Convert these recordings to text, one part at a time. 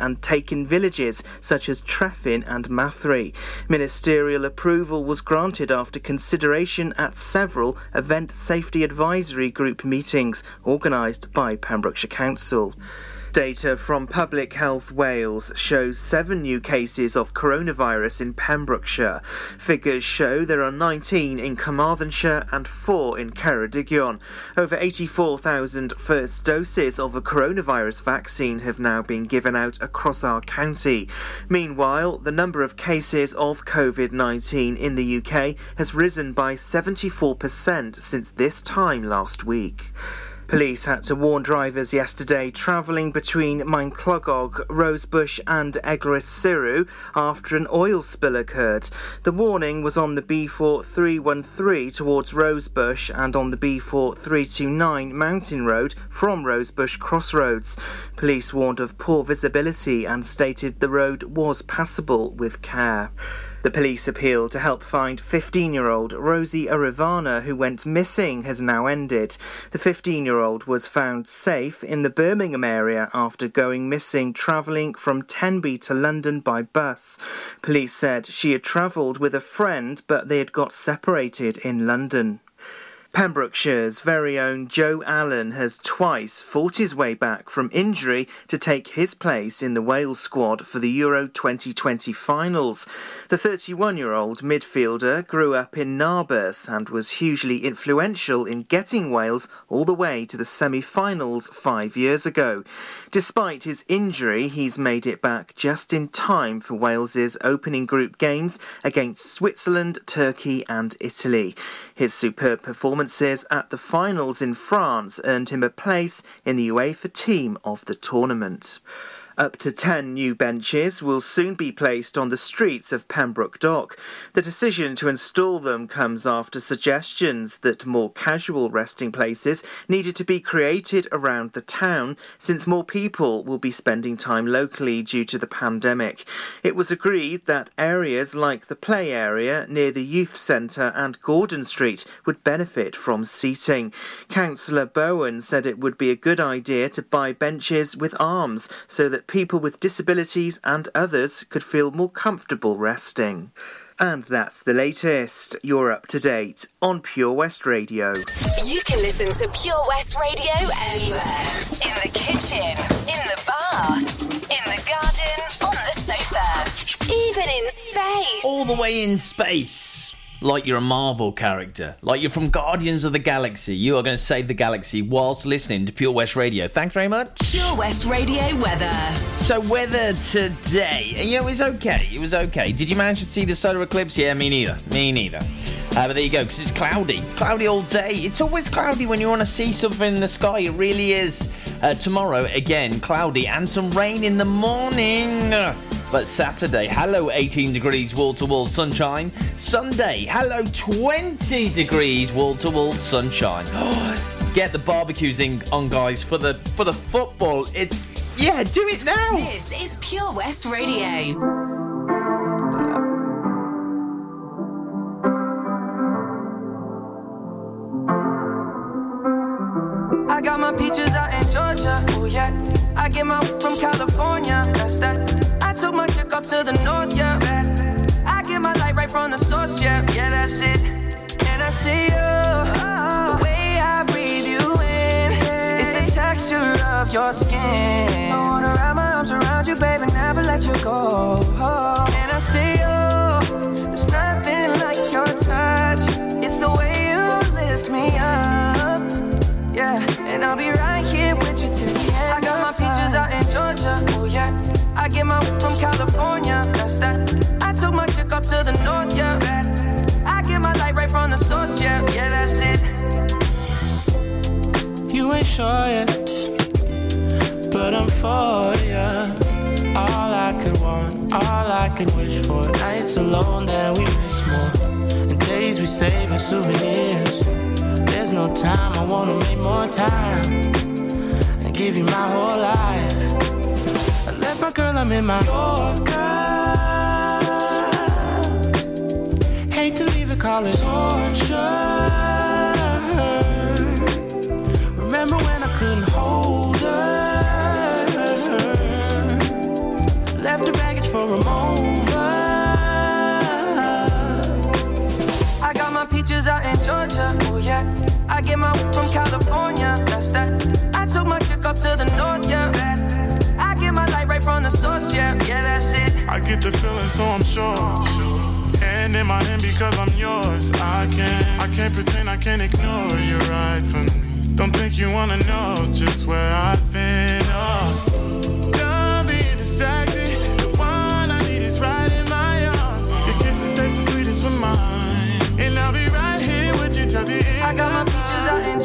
and taken villages such as Trefin and Mathry. Ministerial approval was granted after consideration at several event safety advisory group meetings organised by Pembrokeshire Council. Data from Public Health Wales shows 7 new cases of coronavirus in Pembrokeshire. Figures show there are 19 in Carmarthenshire and 4 in Ceredigion. Over 84,000 first doses of a coronavirus vaccine have now been given out across our county. Meanwhile, the number of cases of COVID-19 in the UK has risen by 74% since this time last week. Police had to warn drivers yesterday travelling between Mein Klugog, Rosebush and Egris Siru after an oil spill occurred. The warning was on the B4313 towards Rosebush and on the B4329 Mountain Road from Rosebush Crossroads. Police warned of poor visibility and stated the road was passable with care. The police appeal to help find 15-year-old Rosie Arivana, who went missing, has now ended. The 15-year-old was found safe in the Birmingham area after going missing travelling from Tenby to London by bus. Police said she had travelled with a friend, but they had got separated in London. Pembrokeshire's very own Joe Allen has twice fought his way back from injury to take his place in the Wales squad for the Euro 2020 finals. The 31-year-old midfielder grew up in Narberth and was hugely influential in getting Wales all the way to the semi-finals 5 years ago. Despite his injury, he's made it back just in time for Wales's opening group games against Switzerland, Turkey and Italy. His superb performances at the finals in France earned him a place in the UEFA team of the tournament. Up to 10 new benches will soon be placed on the streets of Pembroke Dock. The decision to install them comes after suggestions that more casual resting places needed to be created around the town, since more people will be spending time locally due to the pandemic. It was agreed that areas like the play area near the youth centre and Gordon Street would benefit from seating. Councillor Bowen said it would be a good idea to buy benches with arms so that people with disabilities and others could feel more comfortable resting. And that's the latest. You're up to date on Pure West Radio. You can listen to Pure West Radio anywhere. In the kitchen, in the bath, in the garden, on the sofa, even in space. All the way in space. Like you're a Marvel character, like you're from Guardians of the Galaxy. You are going to save the galaxy whilst listening to Pure West Radio. Thanks very much. Pure West Radio weather. So weather today, you know, it was okay. Did you manage to see the solar eclipse? Yeah, me neither. But there you go, because it's cloudy. It's cloudy all day. It's always cloudy when you want to see something in the sky. It really is. Tomorrow, again, cloudy and some rain in the morning. But Saturday, hello, 18 degrees wall-to-wall sunshine. Sunday, hello, 20 degrees wall-to-wall sunshine. Get the barbecues on, guys, for the football. It's, yeah, do it now. This is Pure West Radio. I got my peaches out in Georgia, oh yeah. I get my from California, that's that. I took my chick up to the north, yeah. I get my light right from the source, yeah. Yeah, that's it. And I see you, the way I breathe you in, it's the texture of your skin. I wanna wrap my arms around you, baby, never let you go. And I see you, there's nothing like your touch. It's the way you lift me up, yeah. And I'll be right here with you till the end. I got my peaches out in Georgia, oh yeah. I get my from California, that's that. I took my chick up to the north, yeah. I get my light right from the source, yeah. Yeah, that's it. You ain't sure yet, but I'm for ya. All I could want, all I could wish for. Nights alone that we miss more, and days we save as souvenirs. There's no time, I wanna make more time and give you my whole life. I left my girl, I'm in my Yorker. Hate to leave it, call it torture. Remember when I couldn't hold her? left the baggage for a mover. I got my peaches out in Georgia, oh yeah. I get my weed from California, that's that. I took my chick up to the north, yeah. I get my light right from the source, yeah, yeah, that's it. I get the feeling, so I'm sure. And in my hand because I'm yours. I can't pretend, I can't ignore you right from me. Don't think you wanna know just where I've been. Oh, don't be distracted. The one I need is right in my arms. Your kisses taste the sweetest with mine, and I'll be right here with you till the end. I got my peaches out in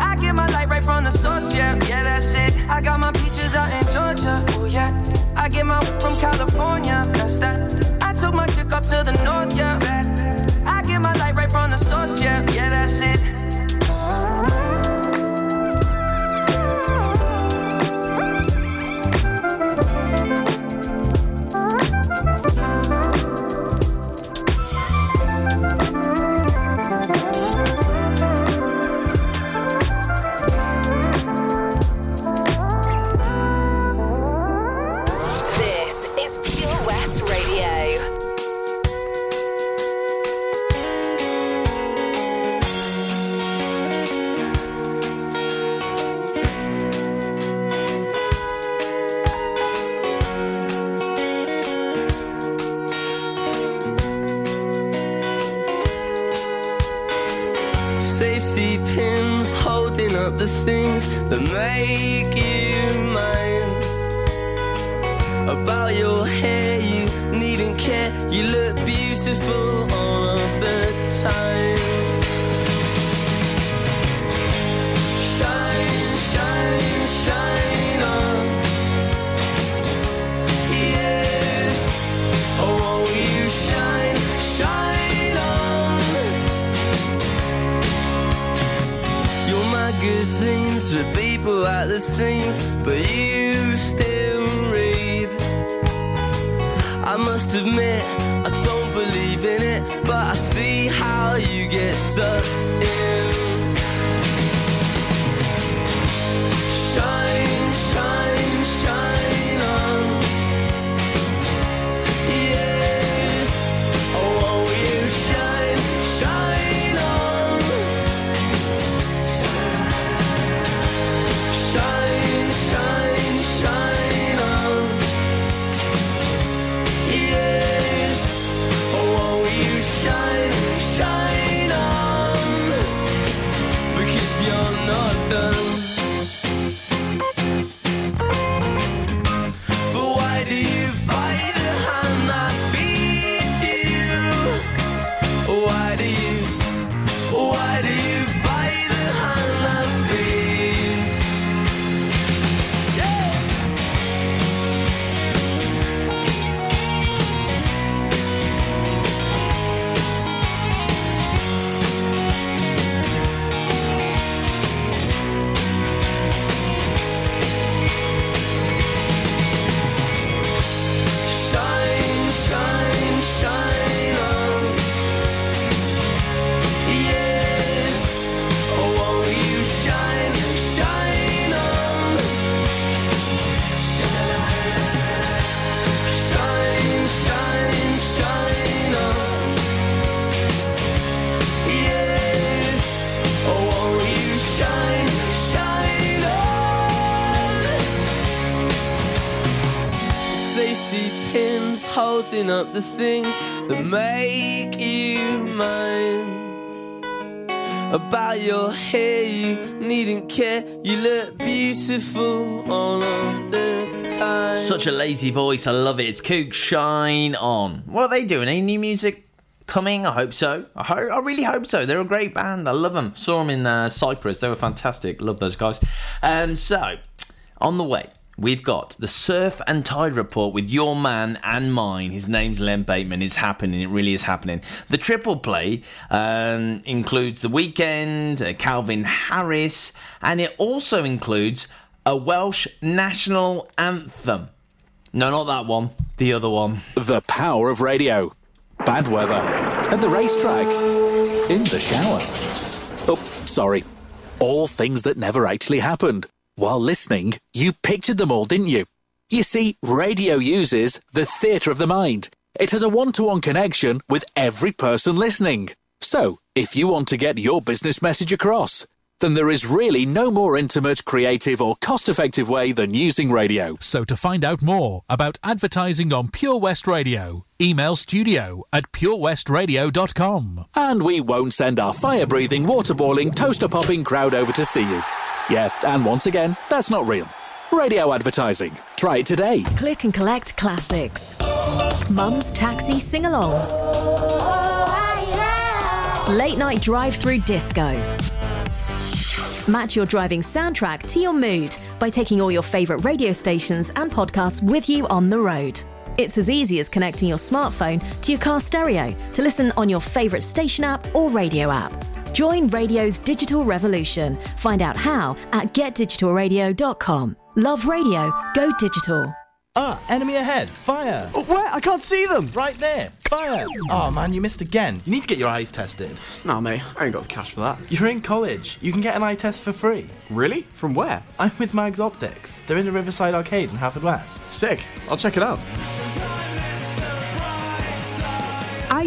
I get my light right from the source, yeah, yeah, that's it. I got my peaches out in Georgia, oh yeah. I get my weed from California, that's that. I took my chick up to the north, yeah. I get my light right from the source, yeah. Yeah, that's it. The things that make you mine. About your hair, you needn't care. You look beautiful all of the time. Shine, shine, shine on. Yes, oh, won't you shine, shine. Magazines with people at the seams, but you still read. I must admit, I don't believe in it, but I see how you get sucked in. Shine, shine, shine on. Yes, oh, won't you shine, shine. Holding up the things that make you mine. About your hair, you needn't care. You look beautiful all of the time. Such a lazy voice, I love it. It's Coog, Shine On. What are they doing? Any new music coming? I hope so. I really hope so. They're a great band. I love them. Saw them in Cyprus. They were fantastic. Love those guys. So, on the way, we've got the Surf and Tide Report with your man and mine. His name's Len Bateman. It's happening. It really is happening. The triple play includes The Weeknd, Calvin Harris, and it also includes a Welsh national anthem. No, not that one. The other one. The power of radio. Bad weather. At the racetrack. In the shower. Oh, sorry. All things that never actually happened. While listening, you pictured them all, didn't you? You see, radio uses the theatre of the mind. It has a one-to-one connection with every person listening. So, if you want to get your business message across, then there is really no more intimate, creative or cost-effective way than using radio. So to find out more about advertising on Pure West Radio, email studio@purewestradio.com. And we won't send our fire-breathing, water-boiling, toaster-popping crowd over to see you. Yeah, and once again, that's not real. Radio advertising. Try it today. Click and collect classics. Mum's Taxi sing-alongs. Late-night drive-through disco. Match your driving soundtrack to your mood by taking all your favourite radio stations and podcasts with you on the road. It's as easy as connecting your smartphone to your car stereo to listen on your favourite station app or radio app. Join radio's digital revolution. Find out how at getdigitalradio.com. Love radio, go digital. Ah, enemy ahead. Fire. Oh, where? I can't see them. Right there. Fire. Oh, man, you missed again. You need to get your eyes tested. Nah, mate, I ain't got the cash for that. You're in college. You can get an eye test for free. Really? From where? I'm with Mags Optics. They're in the Riverside Arcade in Halford West. Sick. I'll check it out. Eye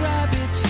Rabbits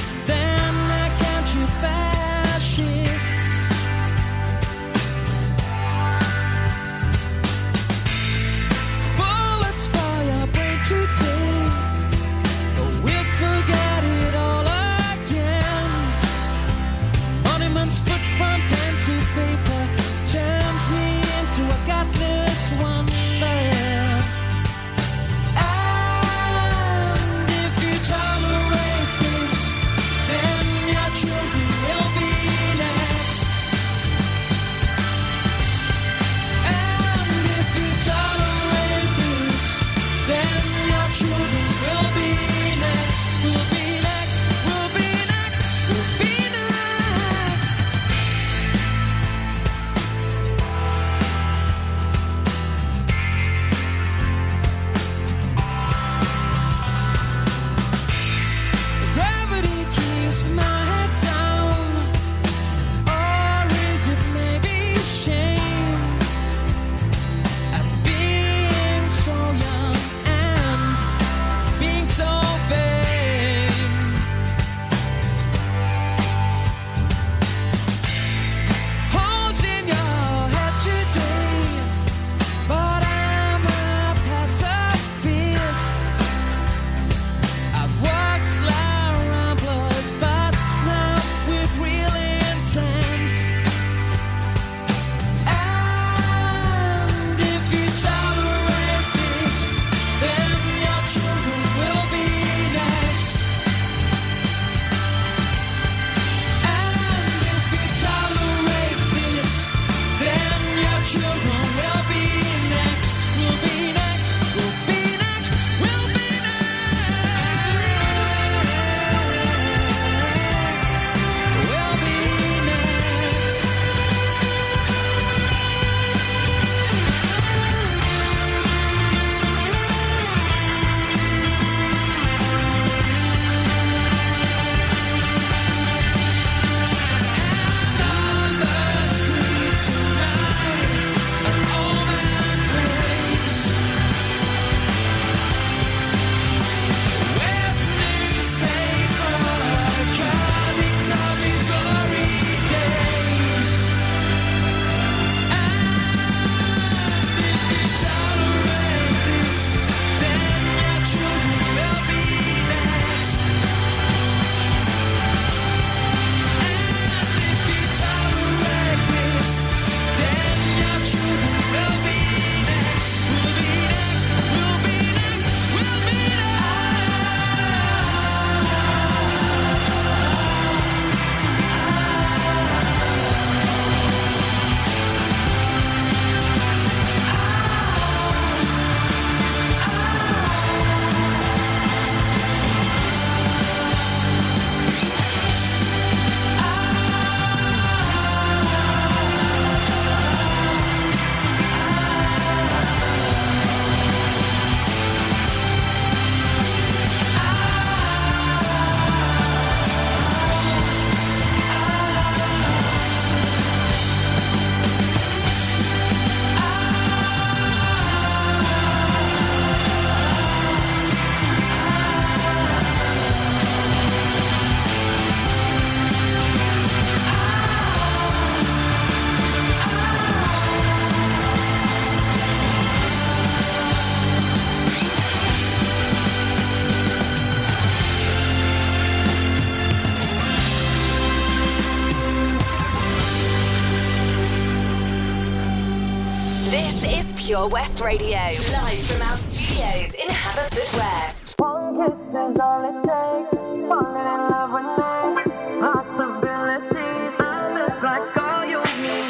Pure West Radio, live from our studios in Haverfordwest. One kiss is all it takes, falling in love with me, possibilities, I look like all you need.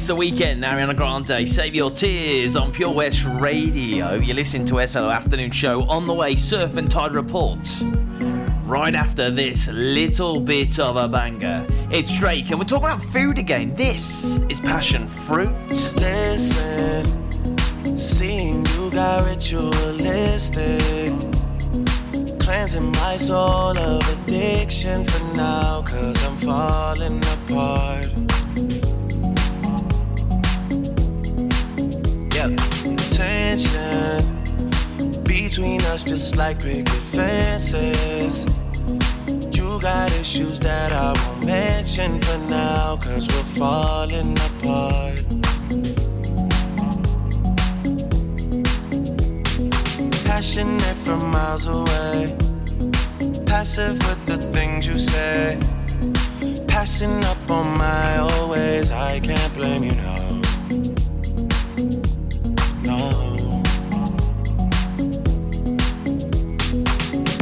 It's the weekend, Ariana Grande, Save Your Tears on Pure West Radio. You listen to SLO Afternoon Show. On the way, Surf and Tide Reports. Right after this little bit of a banger, it's Drake, and we're talking about food again. This is Passion Fruit. Listen, seeing you got ritualistic, cleansing my soul of addiction for now, cause I'm falling apart. Yep, tension between us just like picket fences. You got issues that I won't mention for now, cause we're falling apart. Passionate from miles away, passive with the things you say, passing up on my always. I can't blame you now.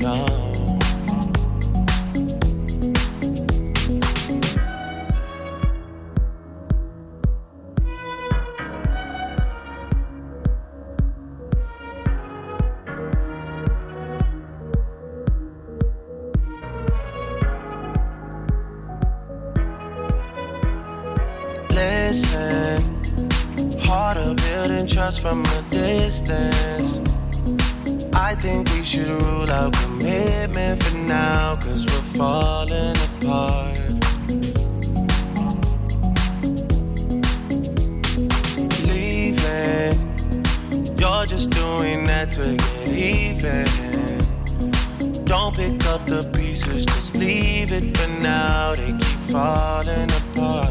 no. From a distance, I think we should rule out commitment for now, cause we're falling apart. Leaving, you're just doing that to get even. Don't pick up the pieces, just leave it for now. They keep falling apart.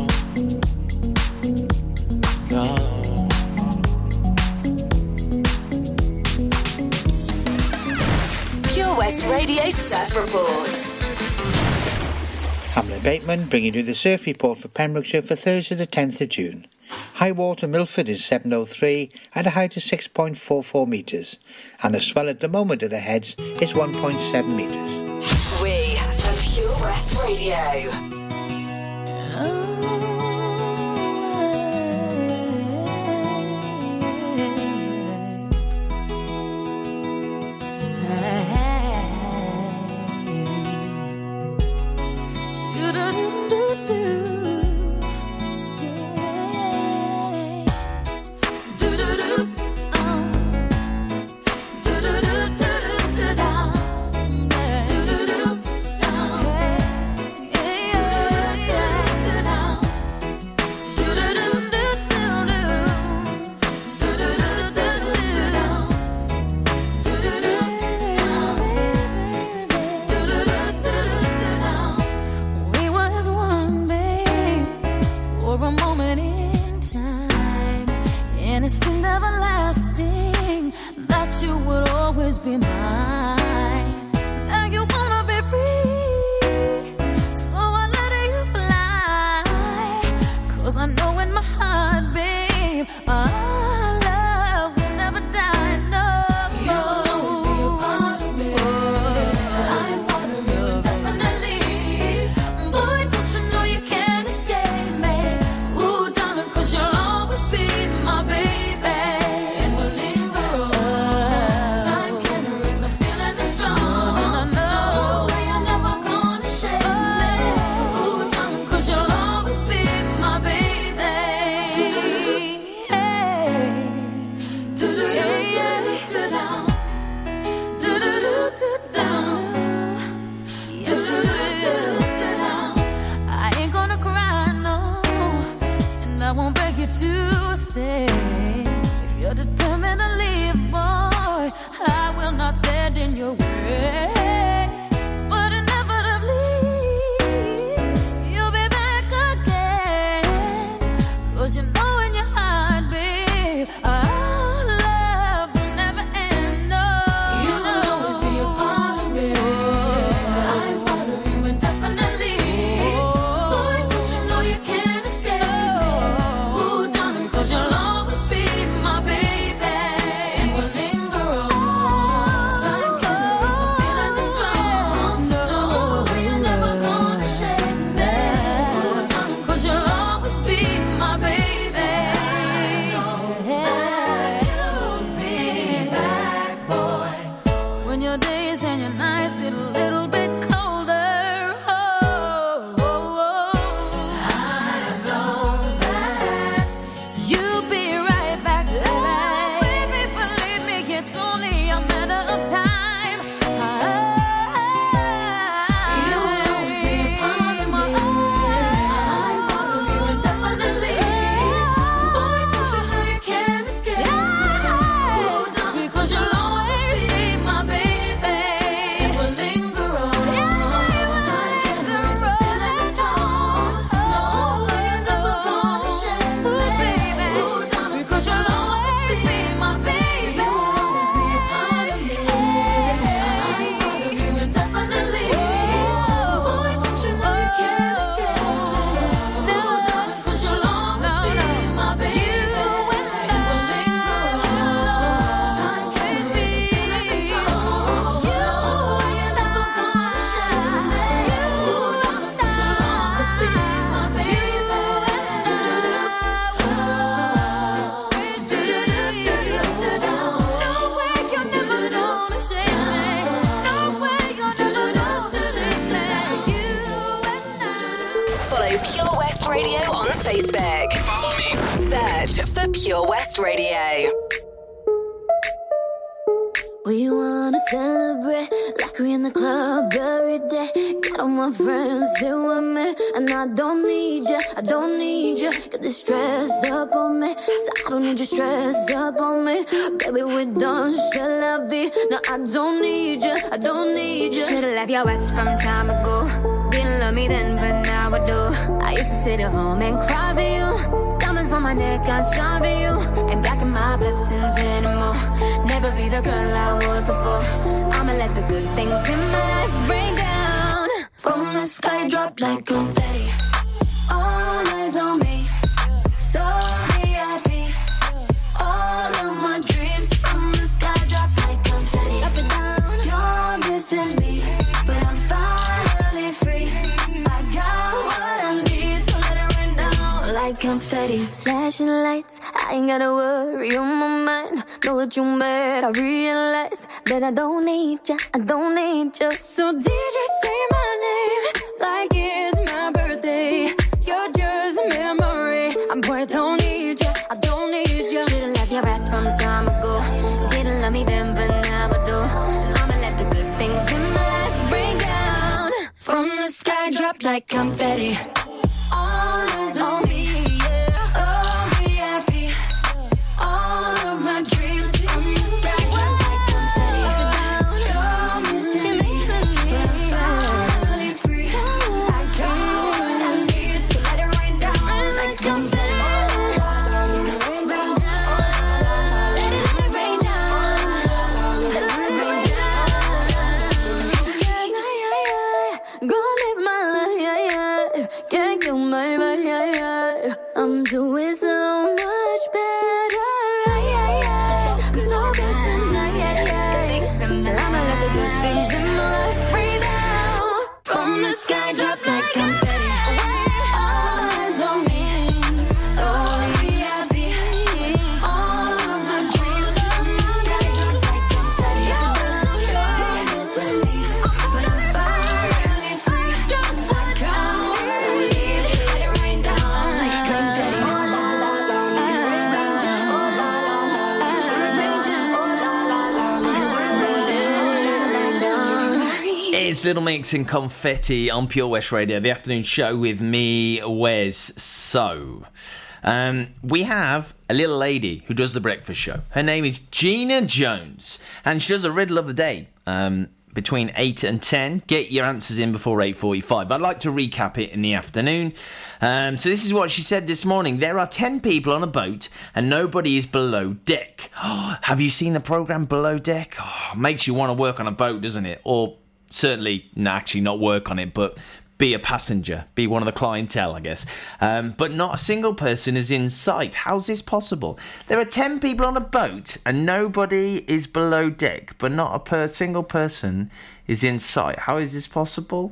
Pure West Radio Surf Report. Hamlet Bateman bringing you the surf report for Pembrokeshire for Thursday the 10th of June. High water Milford is 7.03 at a height of 6.44 metres, and the swell at the moment at the heads is 1.7 metres. We are Pure West Radio. I won't beg you. to stay. If you're determined to leave, boy, I will not stand in your way. Pure West Radio. We wanna celebrate like we're in the club every day. Got all my friends here with me, and I don't need ya, I don't need ya. Got this stress up on me, so I don't need your stress up on me. Baby, we're done, c'est la vie. No, I don't need ya, I don't need ya. Should've left your ass from time ago. Didn't love me then, but now I do. I used to sit at home and cry for you. On my neck, I shine for you. Ain't blocking my blessings anymore. Never be the girl I was before. I'ma let the good things in my life rain down from the sky, drop like confetti. All eyes on me, so VIP. All of my dreams from the sky, drop like confetti. Up and down, you're missing me, but I'm finally free. I got what I need, so let it rain down like confetti. Flashing lights, I ain't gotta worry on my mind. Know what you meant, I realize that I don't need ya, I don't need ya. So DJ, say my name like it's my birthday. You're just a memory, I'm bored, don't need ya, I don't need ya. Should've left your ass from time ago. Didn't love me then, but now I do. I'ma let the good things in my life rain down from the sky, drop like confetti. All eyes on me. It's Little Mix and Confetti on Pure West Radio, the afternoon show with me, Wes. So, We have a little lady who does the breakfast show. Her name is Gina Jones, and she does a riddle of the day between 8 and 10. Get your answers in before 8:45. I'd like to recap it in the afternoon. So this is what she said this morning. There are 10 people on a boat and nobody is below deck. Oh, have you seen the programme Below Deck? Oh, makes you want to work on a boat, doesn't it? Or certainly, actually not work on it, but be a passenger, be one of the clientele, I guess. But not a single person is in sight. How's this possible? There are 10 people on a boat and nobody is below deck, but not a single person is in sight. How is this possible?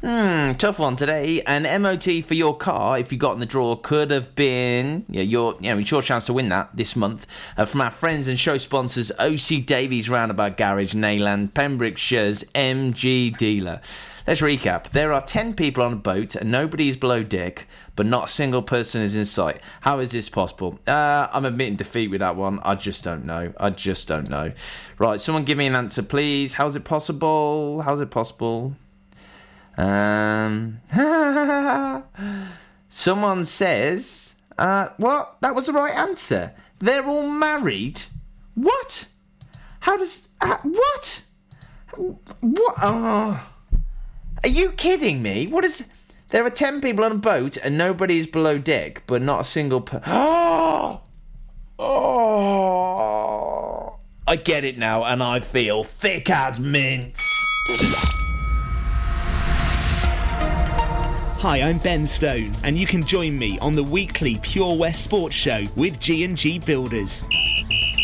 Tough one today. An MOT for your car, if you got in the draw, could have been it's your chance to win that this month. From our friends and show sponsors, OC Davies Roundabout Garage, Nayland, Pembrokeshire's MG dealer. Let's recap. There are 10 people on a boat and nobody is below deck, but not a single person is in sight. How is this possible? I'm admitting defeat with that one. I just don't know. Right, someone give me an answer, please. How's it possible? Someone says, what? That was the right answer. They're all married. What? What? Oh. Are you kidding me? There are 10 people on a boat and nobody's below deck, but not a single person. Oh! I get it now, and I feel thick as mints. Hi, I'm Ben Stone, and you can join me on the weekly Pure West Sports Show with G&G Builders.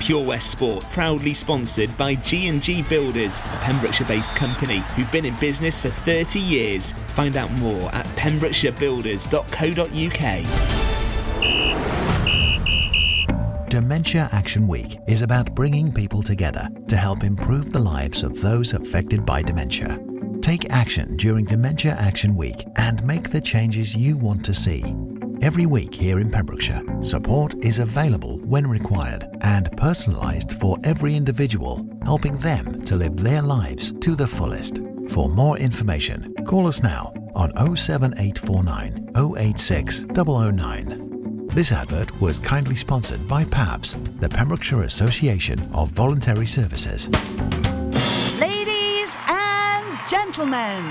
Pure West Sport, proudly sponsored by G&G Builders, a Pembrokeshire-based company who've been in business for 30 years. Find out more at pembrokeshirebuilders.co.uk. Dementia Action Week is about bringing people together to help improve the lives of those affected by dementia. Take action during Dementia Action Week and make the changes you want to see. Every week here in Pembrokeshire, support is available when required and personalised for every individual, helping them to live their lives to the fullest. For more information, call us now on 07849 086 009. This advert was kindly sponsored by PABS, the Pembrokeshire Association of Voluntary Services. Ladies and gentlemen,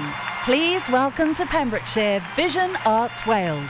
please welcome to Pembrokeshire Vision Arts Wales,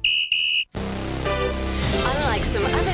Unlike some other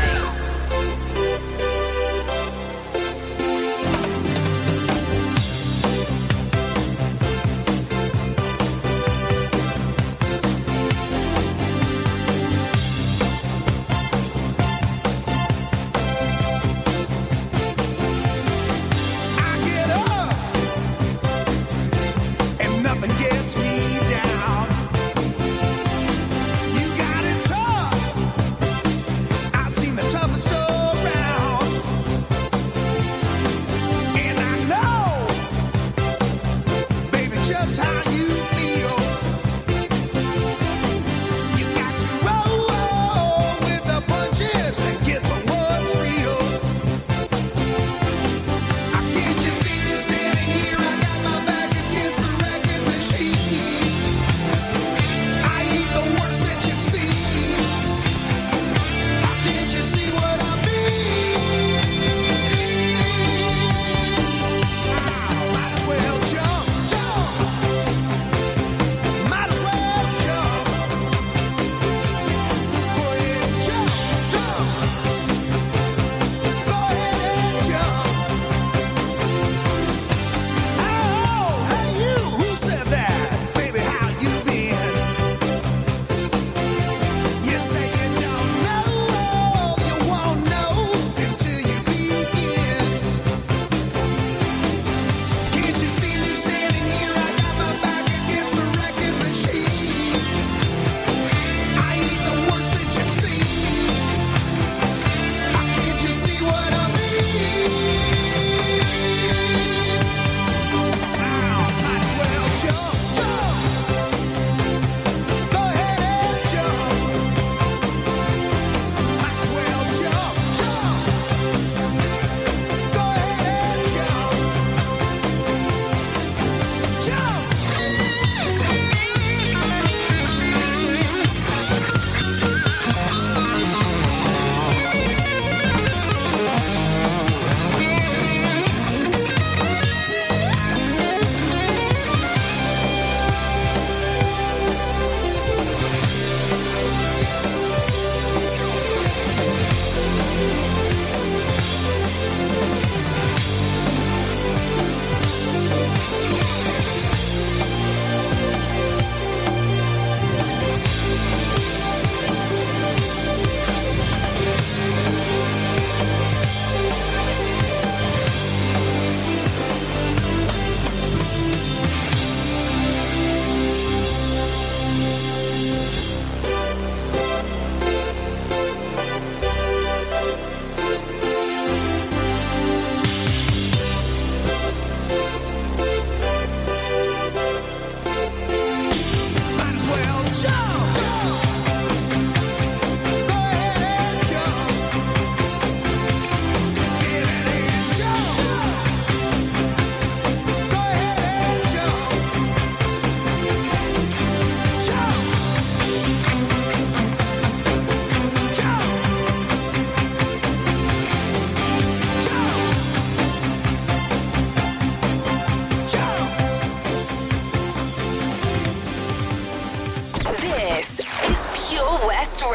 down. You got it tough.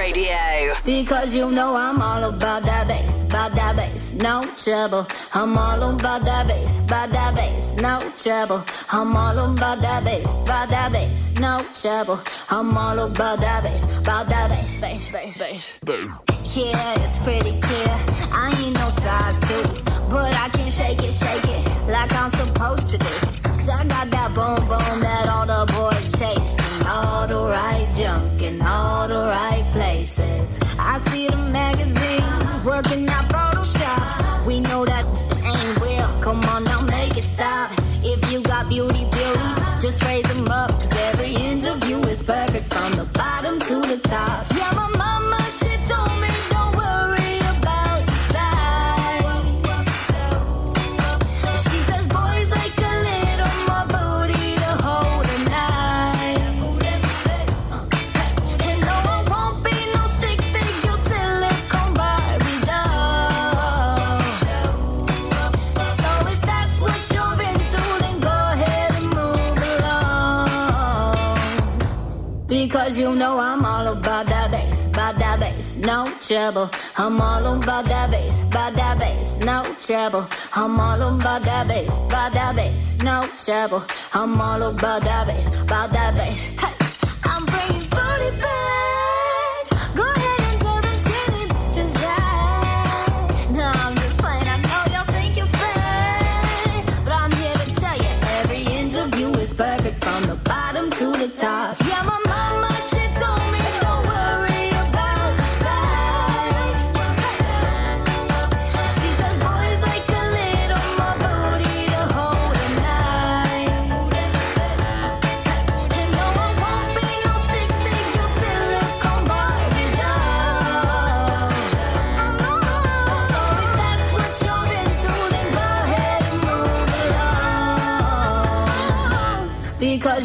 Radio. Because you know I'm all about that bass, no trouble. I'm all about that bass, no trouble. I'm all about that bass, no trouble. I'm all about that bass, bass, bass, bass. Boom. Yeah, it's pretty clear. I ain't no size two, but I can shake it like I'm supposed to do. 'Cause I got that boom boom that all the boys chase, all the right junk in all the right places. I see the magazines working out Photoshop. We know that ain't real. Come on now, make it stop. If you got beauty, beauty, just raise them up. 'Cause every inch of you is perfect from the bottom to the top. Yeah, my mama, she told me don't worry. Because you know I'm all about that bass, no trouble. I'm all about that bass, no trouble. I'm all about that bass, no trouble. I'm all about that bass, hey. I'm bringing booty back. Go ahead and tell them skinny bitches that. No, I'm just playing, I know y'all think you're fine. But I'm here to tell you, every inch of you is perfect from the bottom to the top. Yeah, my mama, she told me don't worry about your size. She says boys like a little more booty to hold tonight. And no, I won't be no stick figure silicone Barbie doll. So if that's what you're into, then go ahead and move along. Because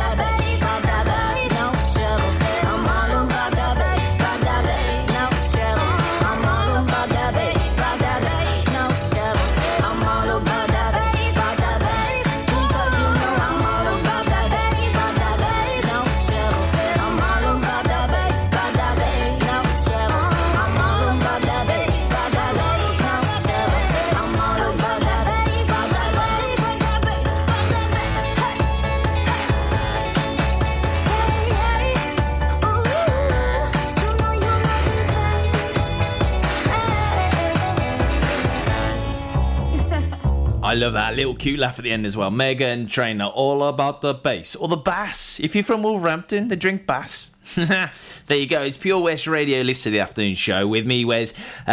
that bass, no trouble. I'm all about that bass, no trouble. I'm all about that bass, no trouble. I'm all about that bass, because you know I'm all about that bass, no trouble. I'm all about that bass, no trouble. I'm all about that bass, no trouble. I'm all about that bass, about that bass, hey, hey, hey, hey. Ooh, you know you love these bass, hey. I love that little cute laugh at the end as well. Megan Trainor, all about the bass. Or the bass. If you're from Wolverhampton, they drink bass. There you go. It's Pure West Radio. Listen to the afternoon show with me, Wes.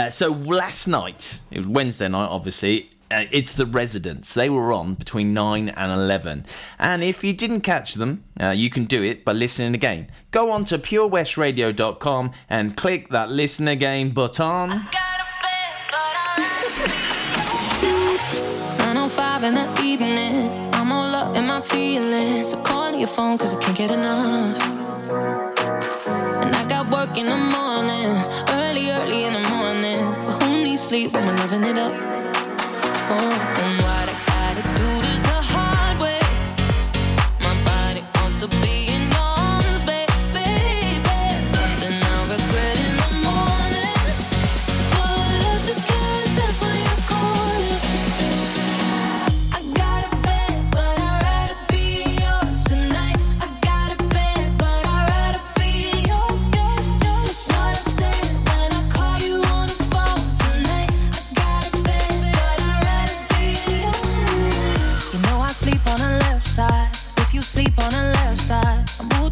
So last night, it was Wednesday night, obviously. It's The Residents. They were on between 9 and 11. And if you didn't catch them, you can do it by listening again. Go on to purewestradio.com and click that listen again button. In the evening, I'm all up in my feelings. So call your phone, 'cause I can't get enough. And I got work in the morning, early in the morning. But who needs sleep when we're loving it up? Oh, and what I gotta do this the hard way. My body wants to be in arms, baby. Something I regret in the morning, but love just can't resist when you're calling. I got a bed, but I'd rather be in yours tonight. I got a bed, but I'd rather be in yours. That's what I say when I call you on the phone tonight. I got a bed, but I'd rather be in yours. You know I sleep on the left side. If you sleep on the left side, I move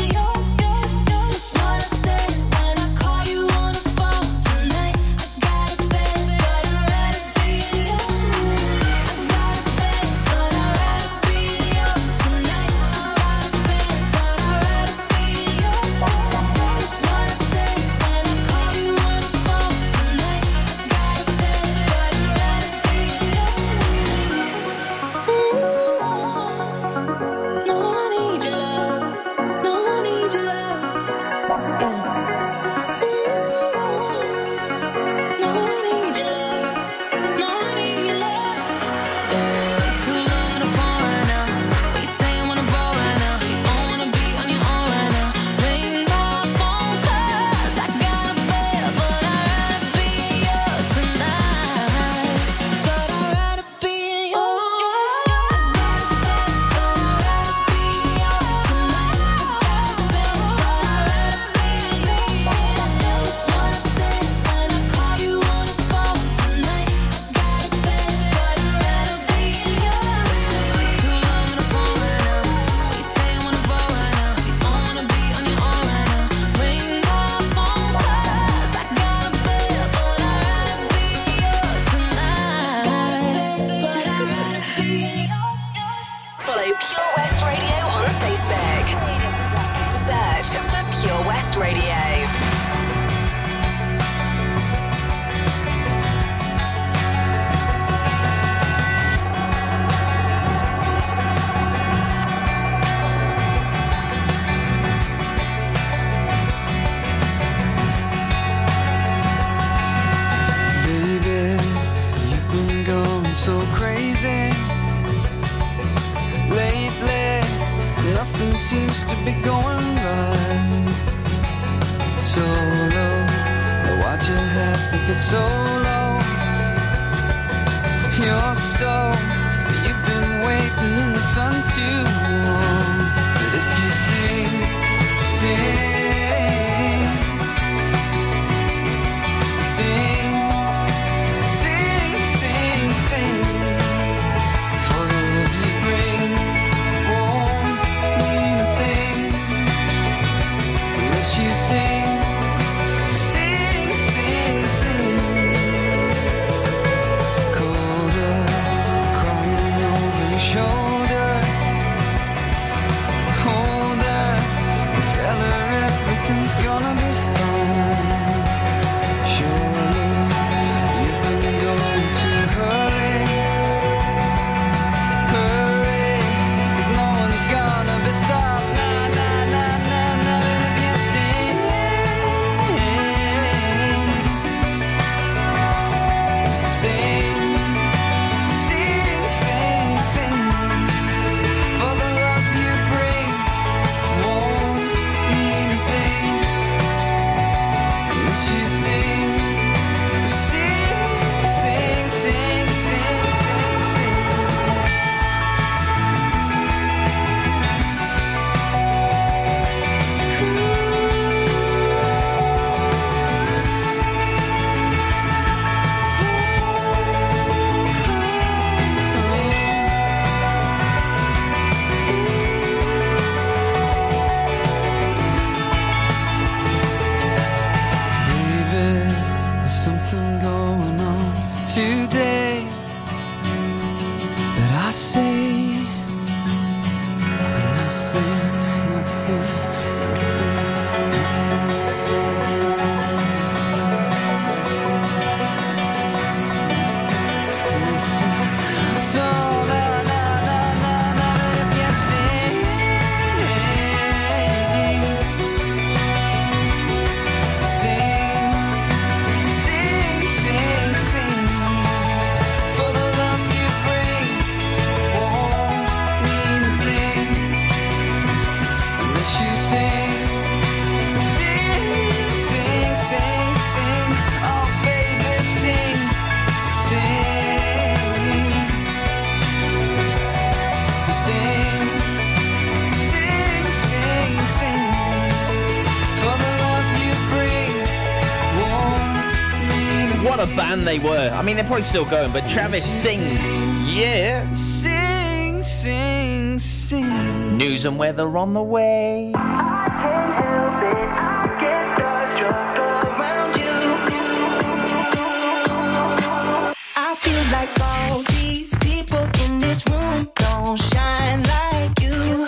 have to get so low. Your soul, you've been waiting in the sun too long. But if you sing, sing, sing, sing, sing, sing, for the love you bring won't mean a thing unless you sing. They were. I mean, they're probably still going, but Travis, sing. Yeah. Sing, sing, sing. News and weather on the way. I can't help it. I get dodged around you. I feel like all these people in this room don't shine like you.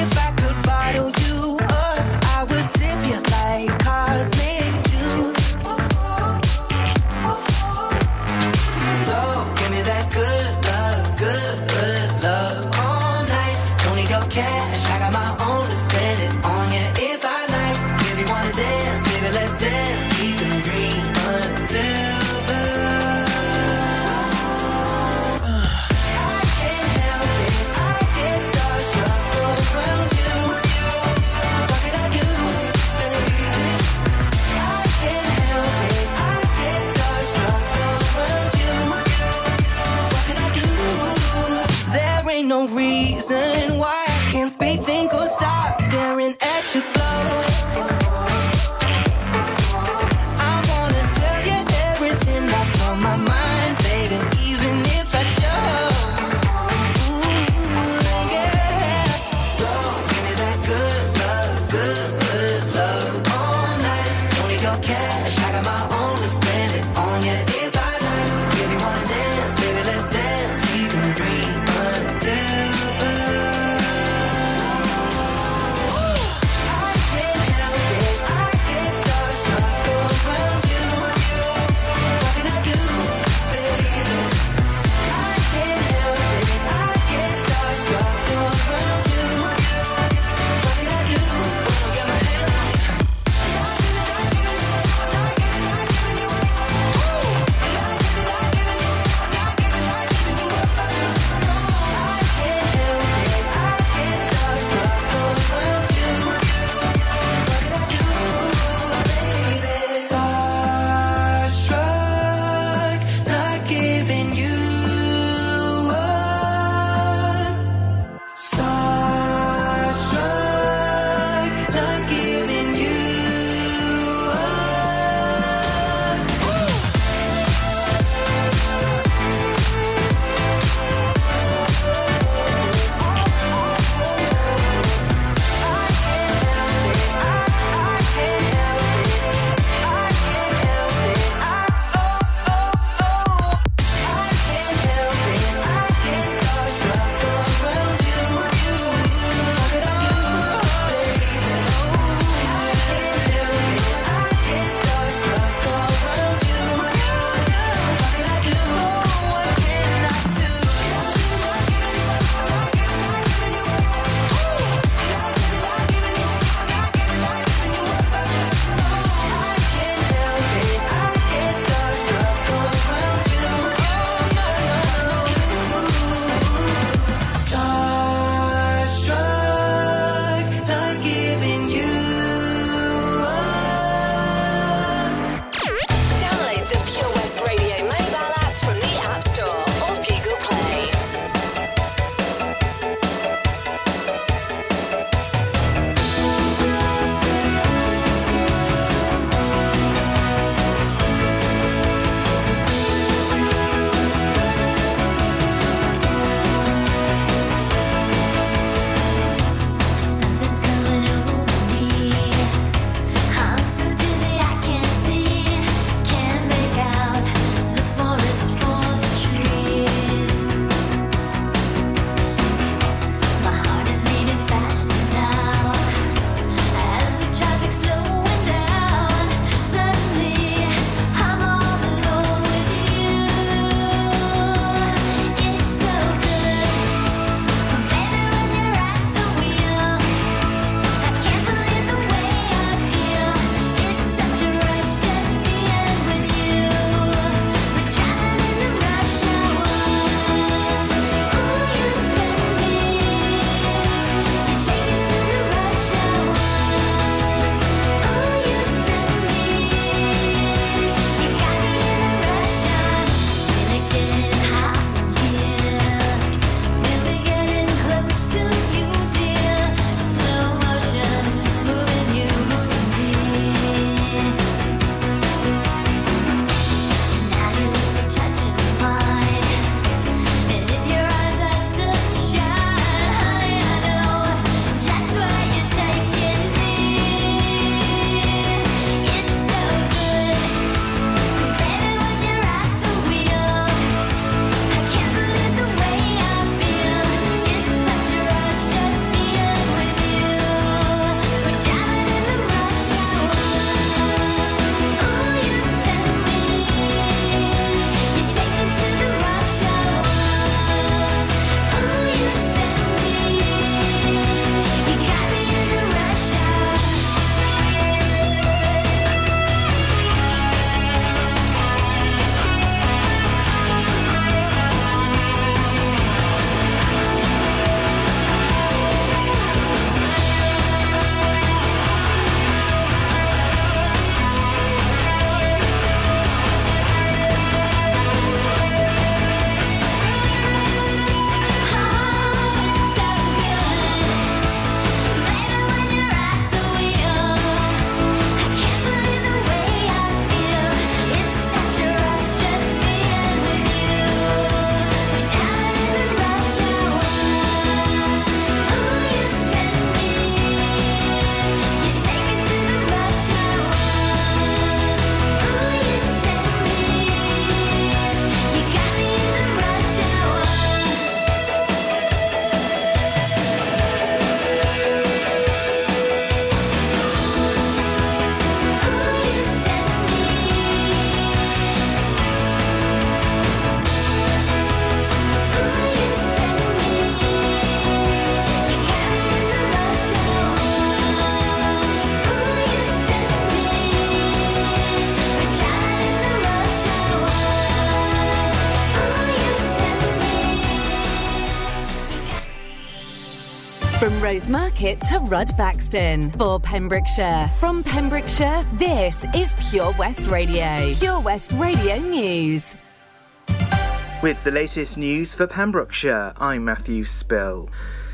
If I could bottle you up, I would sip you like cosmic. No reason why I can't speak, think or stop staring at your glow. I wanna tell you everything that's on my mind, baby, even if I chose. Ooh, yeah. So give me that good, good love all night. Don't need your cash, I got my own to spend it on you if I like. If you wanna dance, baby, let's dance. We can dream. Silver. Rose Market to Rudd Baxton. For Pembrokeshire, from Pembrokeshire, this is Pure West Radio. Pure West Radio News. With the latest news for Pembrokeshire, I'm Matthew Spill.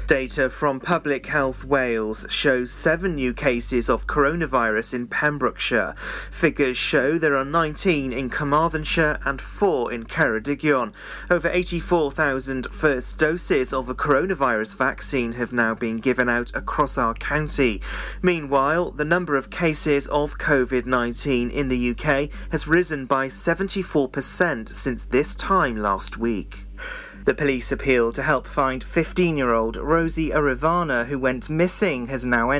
Data from Public Health Wales shows 7 new cases of coronavirus in Pembrokeshire. Figures show there are 19 in Carmarthenshire and 4 in Ceredigion. Over 84,000 first doses of a coronavirus vaccine have now been given out across our county. Meanwhile, the number of cases of COVID-19 in the UK has risen by 74% since this time last week. The police appeal to help find 15-year-old Rosie Arivana, who went missing, has now ended.